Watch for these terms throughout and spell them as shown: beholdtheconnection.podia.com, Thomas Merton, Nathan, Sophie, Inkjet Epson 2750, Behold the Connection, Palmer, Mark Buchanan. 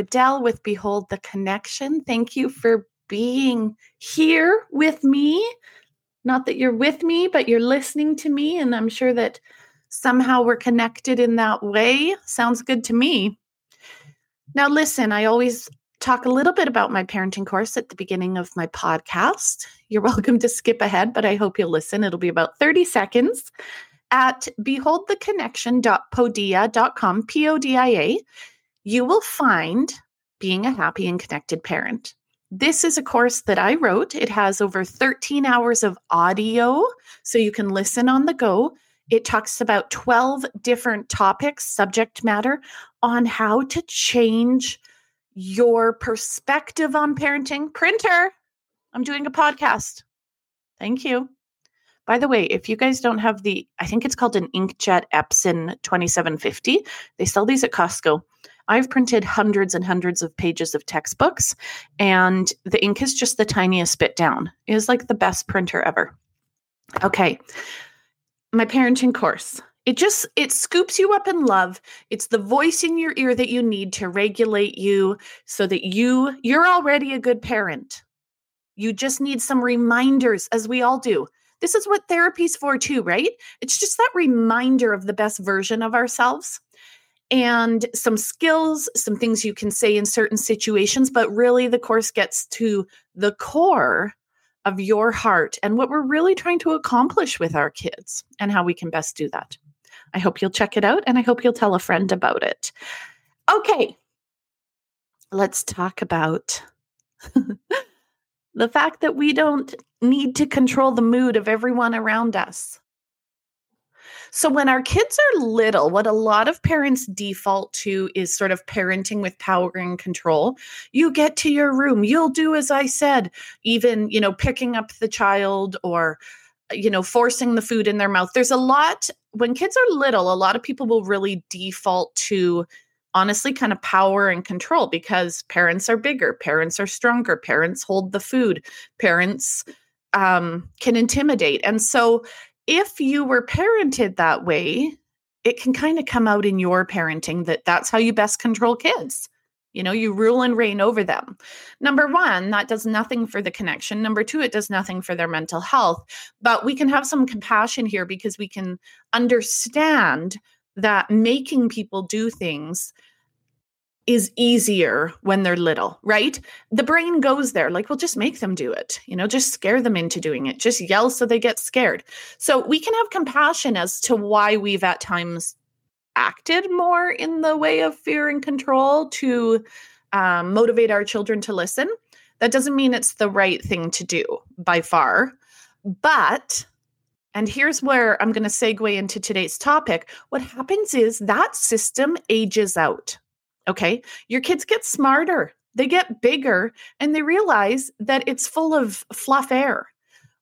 Adele with Behold the Connection. Thank you for being here with me. Not that you're with me, but you're listening to me. And I'm sure that somehow we're connected in that way. Sounds good to me. Now, listen, I always talk a little bit about my parenting course at the beginning of my podcast. You're welcome to skip ahead, but I hope you'll listen. It'll be about 30 seconds at beholdtheconnection.podia.com, P-O-D-I-A. You will find Being a Happy and Connected Parent. This is a course that I wrote. It has over 13 hours of audio, so you can listen on the go. It talks about 12 different topics, subject matter, on how to change your perspective on parenting. Printer, I'm doing a podcast. Thank you. By the way, if you guys don't have the, I think it's called an Inkjet Epson 2750. They sell these at Costco. I've printed hundreds and hundreds of pages of textbooks, and the ink is just the tiniest bit down. It is like the best printer ever. Okay. My parenting course. It scoops you up in love. It's the voice in your ear that you need to regulate you so that you're already a good parent. You just need some reminders, as we all do. This is what therapy's for too, right? It's just that reminder of the best version of ourselves. And some skills, some things you can say in certain situations, but really the course gets to the core of your heart and what we're really trying to accomplish with our kids and how we can best do that. I hope you'll check it out, and I hope you'll tell a friend about it. Okay, let's talk about the fact that we don't need to control the mood of everyone around us. So when our kids are little, what a lot of parents default to is sort of parenting with power and control. You get to your room, you'll do as I said, even, picking up the child or, forcing the food in their mouth. There's a lot, when kids are little, a lot of people will really default to honestly kind of power and control because parents are bigger, parents are stronger, parents hold the food, parents can intimidate. And so if you were parented that way, it can kind of come out in your parenting that's how you best control kids. You rule and reign over them. Number one, that does nothing for the connection. Number two, it does nothing for their mental health. But we can have some compassion here because we can understand that making people do things is easier when they're little, right? The brain goes there, like, well, just make them do it, just scare them into doing it, just yell so they get scared. So we can have compassion as to why we've at times acted more in the way of fear and control to motivate our children to listen. That doesn't mean it's the right thing to do by far, but, and here's where I'm going to segue into today's topic. What happens is that system ages out. Okay, your kids get smarter, they get bigger, and they realize that it's full of fluff air.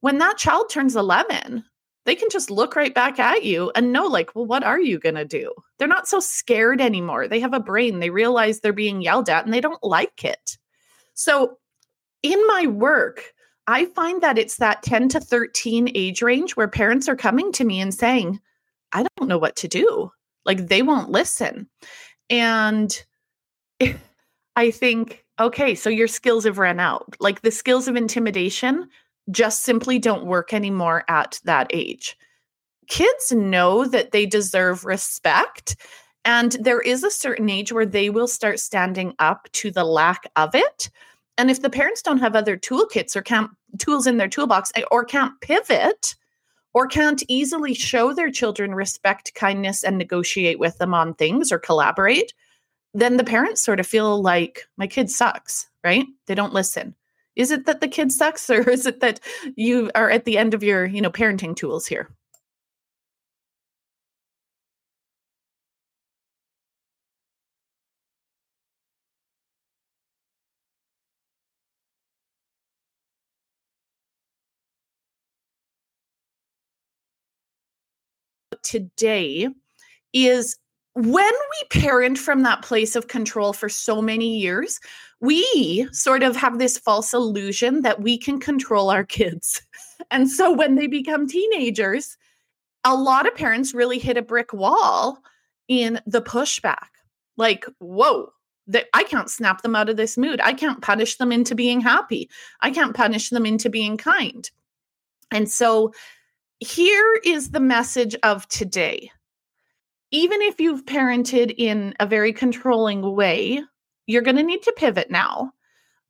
When that child turns 11, they can just look right back at you and know, like, well, what are you going to do? They're not so scared anymore. They have a brain. They realize they're being yelled at and they don't like it. So in my work, I find that it's that 10 to 13 age range where parents are coming to me and saying, I don't know what to do. Like, they won't listen. And I think, okay, so your skills have run out. Like, the skills of intimidation just simply don't work anymore at that age. Kids know that they deserve respect. And there is a certain age where they will start standing up to the lack of it. And if the parents don't have other toolkits or tools in their toolbox or can't pivot or can't easily show their children respect, kindness, and negotiate with them on things or collaborate, then the parents sort of feel like, my kid sucks, right? They don't listen. Is it that the kid sucks, or is it that you are at the end of your, parenting tools here? Today is when we parent from that place of control for so many years, we sort of have this false illusion that we can control our kids. And so when they become teenagers, a lot of parents really hit a brick wall in the pushback. Like, whoa, that I can't snap them out of this mood. I can't punish them into being happy. I can't punish them into being kind. And so here is the message of today. Even if you've parented in a very controlling way, you're going to need to pivot now.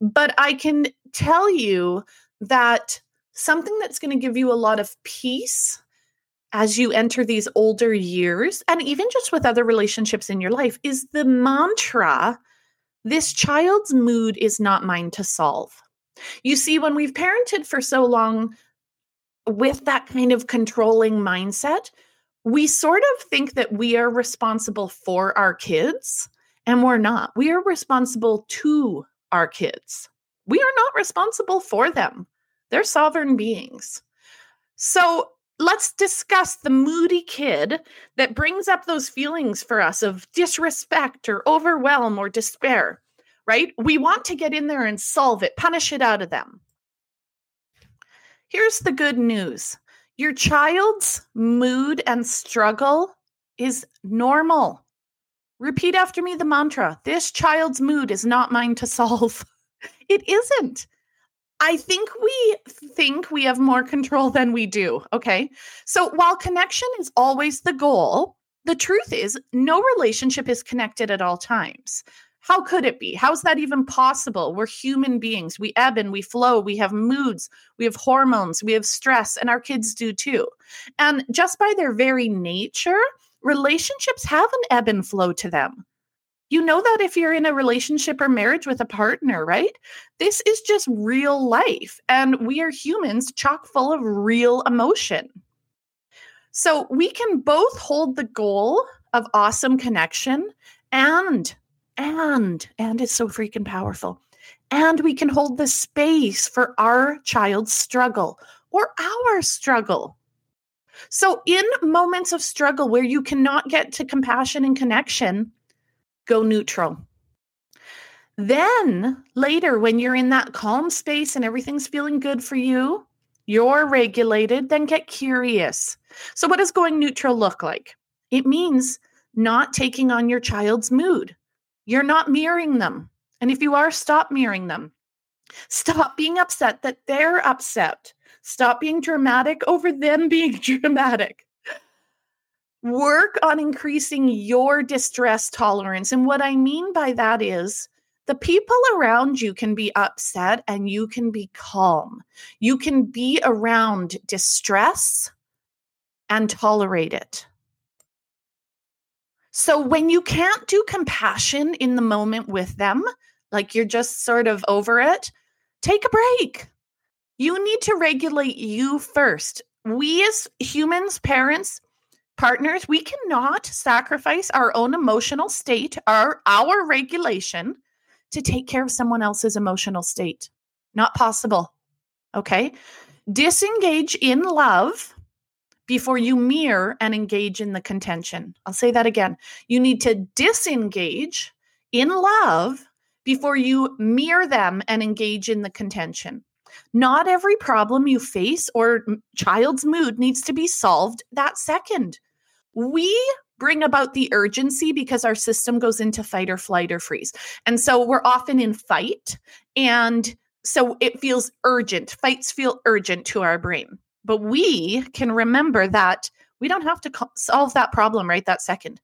But I can tell you that something that's going to give you a lot of peace as you enter these older years, and even just with other relationships in your life, is the mantra, this child's mood is not mine to solve. You see, when we've parented for so long with that kind of controlling mindset, we sort of think that we are responsible for our kids, and we're not. We are responsible to our kids. We are not responsible for them. They're sovereign beings. So let's discuss the moody kid that brings up those feelings for us of disrespect or overwhelm or despair, right? We want to get in there and solve it, punish it out of them. Here's the good news. Your child's mood and struggle is normal. Repeat after me the mantra, this child's mood is not mine to solve. It isn't. I think we have more control than we do, okay? So while connection is always the goal, the truth is no relationship is connected at all times. How could it be? How is that even possible? We're human beings. We ebb and we flow. We have moods. We have hormones. We have stress, and our kids do too. And just by their very nature, relationships have an ebb and flow to them. You know that if you're in a relationship or marriage with a partner, right? This is just real life. And we are humans chock full of real emotion. So we can both hold the goal of awesome connection and it's so freaking powerful. And we can hold the space for our child's struggle or our struggle. So in moments of struggle where you cannot get to compassion and connection, go neutral. Then later, when you're in that calm space and everything's feeling good for you, you're regulated, then get curious. So what does going neutral look like? It means not taking on your child's mood. You're not mirroring them. And if you are, stop mirroring them. Stop being upset that they're upset. Stop being dramatic over them being dramatic. Work on increasing your distress tolerance. And what I mean by that is the people around you can be upset and you can be calm. You can be around distress and tolerate it. So when you can't do compassion in the moment with them, like you're just sort of over it, take a break. You need to regulate you first. We as humans, parents, partners, we cannot sacrifice our own emotional state, our regulation, to take care of someone else's emotional state. Not possible. Okay? Disengage in love before you mirror and engage in the contention. I'll say that again. You need to disengage in love before you mirror them and engage in the contention. Not every problem you face or child's mood needs to be solved that second. We bring about the urgency because our system goes into fight or flight or freeze. And so we're often in fight. And so it feels urgent. Fights feel urgent to our brain. But we can remember that we don't have to solve that problem right that second.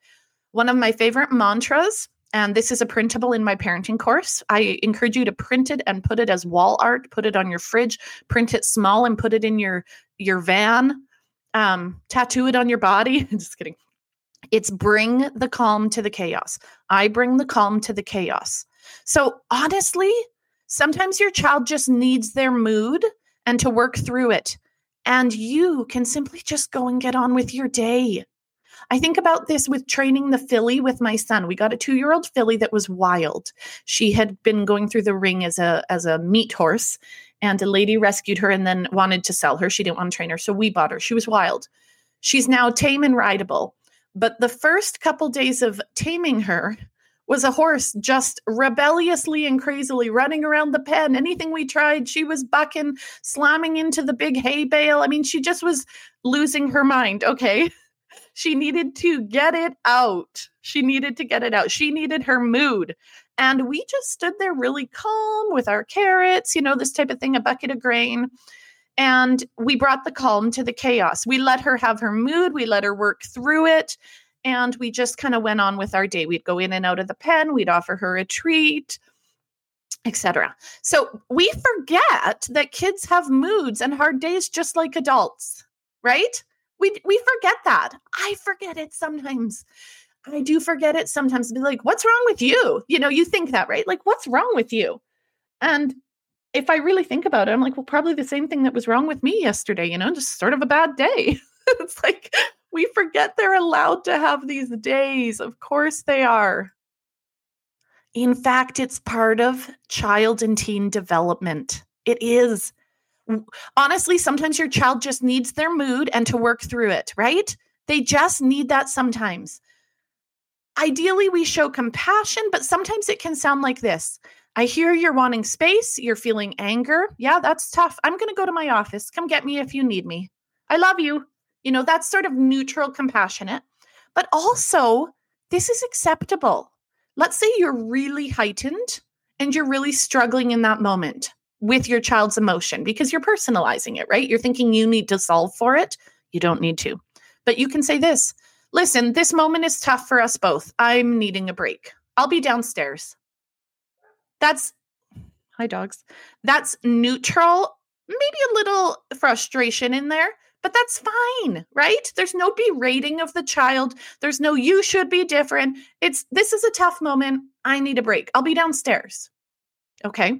One of my favorite mantras, and this is a printable in my parenting course. I encourage you to print it and put it as wall art, put it on your fridge, print it small and put it in your van, tattoo it on your body. Just kidding. It's bring the calm to the chaos. I bring the calm to the chaos. So honestly, sometimes your child just needs their mood and to work through it. And you can simply just go and get on with your day. I think about this with training the filly with my son. We got a 2-year-old filly that was wild. She had been going through the ring as a meat horse, and a lady rescued her and then wanted to sell her. She didn't want to train her, so we bought her. She was wild. She's now tame and rideable. But the first couple days of taming her was a horse just rebelliously and crazily running around the pen. Anything we tried, she was bucking, slamming into the big hay bale. I mean, she just was losing her mind, okay? She needed to get it out. She needed her mood. And we just stood there really calm with our carrots, you know, this type of thing, a bucket of grain. And we brought the calm to the chaos. We let her have her mood. We let her work through it. And we just kind of went on with our day. We'd go in and out of the pen. We'd offer her a treat, etc. So we forget that kids have moods and hard days just like adults, right? We forget that. I forget it sometimes. I do forget it sometimes. Be like, what's wrong with you? You know, you think that, right? Like, what's wrong with you? And if I really think about it, I'm like, well, probably the same thing that was wrong with me yesterday, you know, just sort of a bad day. It's like, we forget they're allowed to have these days. Of course they are. In fact, it's part of child and teen development. It is. Honestly, sometimes your child just needs their mood and to work through it, right? They just need that sometimes. Ideally, we show compassion, but sometimes it can sound like this. I hear you're wanting space. You're feeling anger. Yeah, that's tough. I'm going to go to my office. Come get me if you need me. I love you. You know, that's sort of neutral, compassionate. But also, this is acceptable. Let's say you're really heightened and you're really struggling in that moment with your child's emotion because you're personalizing it, right? You're thinking you need to solve for it. You don't need to. But you can say this. Listen, this moment is tough for us both. I'm needing a break. I'll be downstairs. Hi dogs. That's neutral, maybe a little frustration in there, but that's fine, right? There's no berating of the child. There's no, you should be different. This is a tough moment. I need a break. I'll be downstairs. Okay.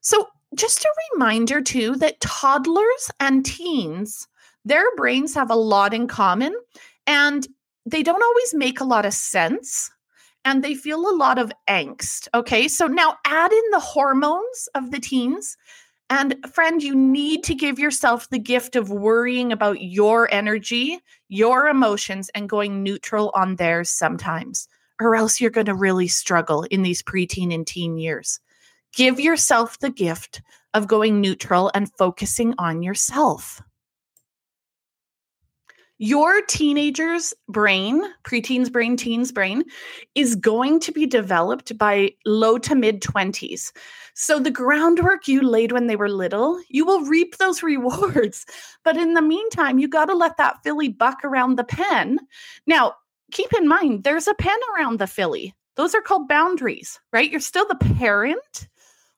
So just a reminder too, that toddlers and teens, their brains have a lot in common and they don't always make a lot of sense and they feel a lot of angst. Okay. So now add in the hormones of the teens. And friend, you need to give yourself the gift of worrying about your energy, your emotions, and going neutral on theirs sometimes, or else you're going to really struggle in these preteen and teen years. Give yourself the gift of going neutral and focusing on yourself. Your teenager's brain, preteen's brain, teen's brain, is going to be developed by low to mid-20s. So the groundwork you laid when they were little, you will reap those rewards. But in the meantime, you got to let that filly buck around the pen. Now, keep in mind, there's a pen around the filly. Those are called boundaries, right? You're still the parent.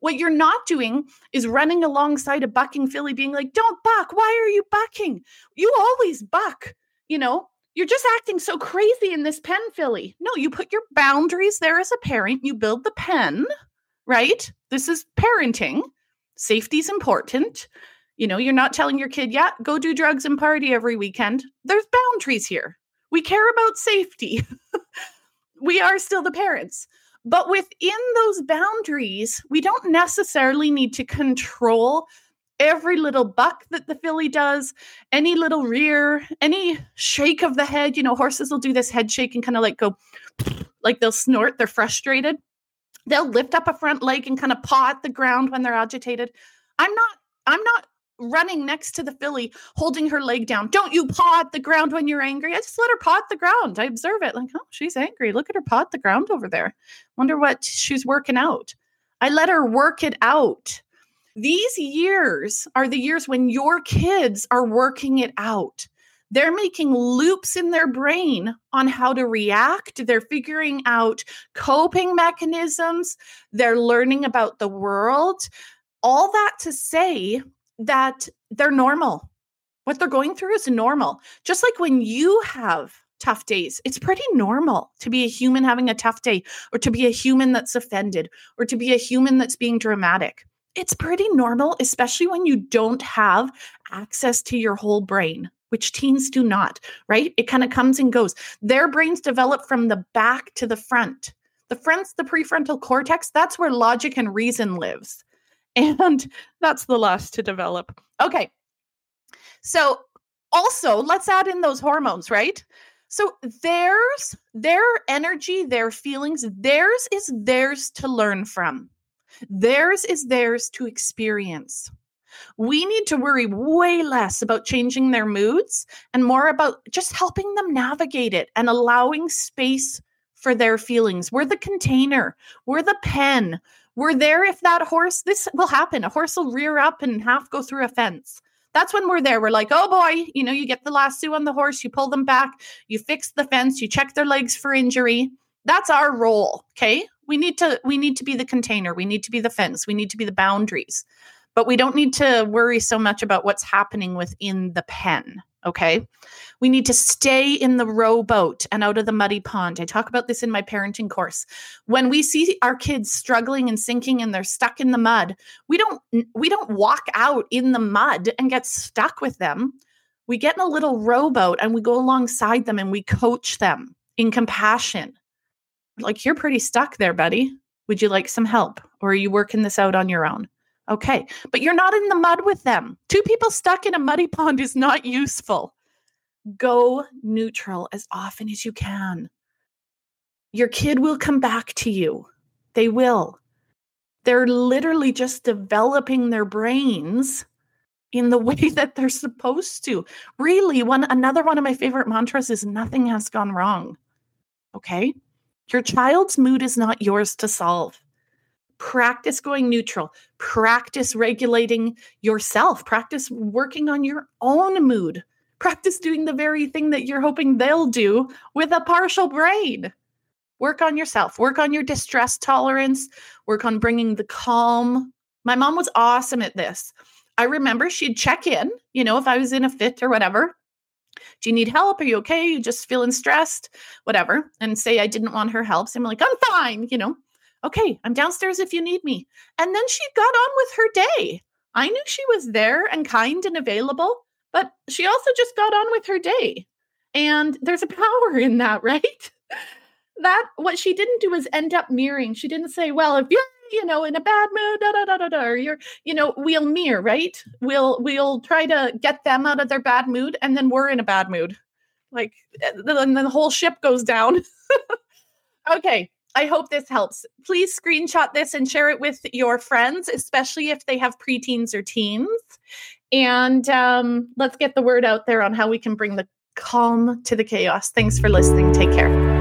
What you're not doing is running alongside a bucking filly being like, don't buck. Why are you bucking? You always buck. You know, you're just acting so crazy in this pen, filly. No, you put your boundaries there as a parent. You build the pen, right? This is parenting. Safety's important. You know, you're not telling your kid, yeah, go do drugs and party every weekend. There's boundaries here. We care about safety. We are still the parents. But within those boundaries, we don't necessarily need to control every little buck that the filly does, any little rear, any shake of the head. You know, horses will do this head shake and kind of like go, like they'll snort, they're frustrated. They'll lift up a front leg and kind of paw at the ground when they're agitated. I'm not running next to the filly, holding her leg down. Don't you paw at the ground when you're angry. I just let her paw at the ground. I observe it like, oh, she's angry. Look at her paw at the ground over there. Wonder what she's working out. I let her work it out. These years are the years when your kids are working it out. They're making loops in their brain on how to react. They're figuring out coping mechanisms. They're learning about the world. All that to say that they're normal. What they're going through is normal. Just like when you have tough days, it's pretty normal to be a human having a tough day or to be a human that's offended or to be a human that's being dramatic. It's pretty normal, especially when you don't have access to your whole brain, which teens do not, right? It kind of comes and goes. Their brains develop from the back to the front. The front's the prefrontal cortex. That's where logic and reason lives. And that's the last to develop. Okay. So also let's add in those hormones, right? So their energy, their feelings, theirs is theirs to learn from. Theirs is theirs to experience. We need to worry way less about changing their moods and more about just helping them navigate it and allowing space for their feelings. We're the container. We're the pen. We're there if that horse, this will happen. A horse will rear up and half go through a fence. That's when we're there. We're like, oh boy, you know, you get the lasso on the horse, you pull them back, you fix the fence, you check their legs for injury. That's our role. Okay. We need to be the container. We need to be the fence. We need to be the boundaries, but we don't need to worry so much about what's happening within the pen. Okay. We need to stay in the rowboat and out of the muddy pond. I talk about this in my parenting course. When we see our kids struggling and sinking and they're stuck in the mud, we don't walk out in the mud and get stuck with them. We get in a little rowboat and we go alongside them and we coach them in compassion. Like, you're pretty stuck there, buddy. Would you like some help? Or are you working this out on your own? Okay, but you're not in the mud with them. Two people stuck in a muddy pond is not useful. Go neutral as often as you can. Your kid will come back to you. They will. They're literally just developing their brains in the way that they're supposed to. Really, another one of my favorite mantras is nothing has gone wrong. Okay? Your child's mood is not yours to solve. Practice going neutral. Practice regulating yourself. Practice working on your own mood. Practice doing the very thing that you're hoping they'll do with a partial brain. Work on yourself. Work on your distress tolerance. Work on bringing the calm. My mom was awesome at this. I remember she'd check in, you know, if I was in a fit or whatever. Do you need help? Are you okay? You just feeling stressed? Whatever. And say I didn't want her help. So I'm like, I'm fine, you know. Okay, I'm downstairs if you need me. And then she got on with her day. I knew she was there and kind and available, but she also just got on with her day. And there's a power in that, right? That what she didn't do was end up mirroring. She didn't say, well, if you're, you know, in a bad mood, da da da da da, or you're, you know, we'll mirror, right? We'll try to get them out of their bad mood, and then we're in a bad mood. Like, then the whole ship goes down. Okay. I hope this helps. Please screenshot this and share it with your friends, especially if they have preteens or teens. And let's get the word out there on how we can bring the calm to the chaos. Thanks for listening. Take care.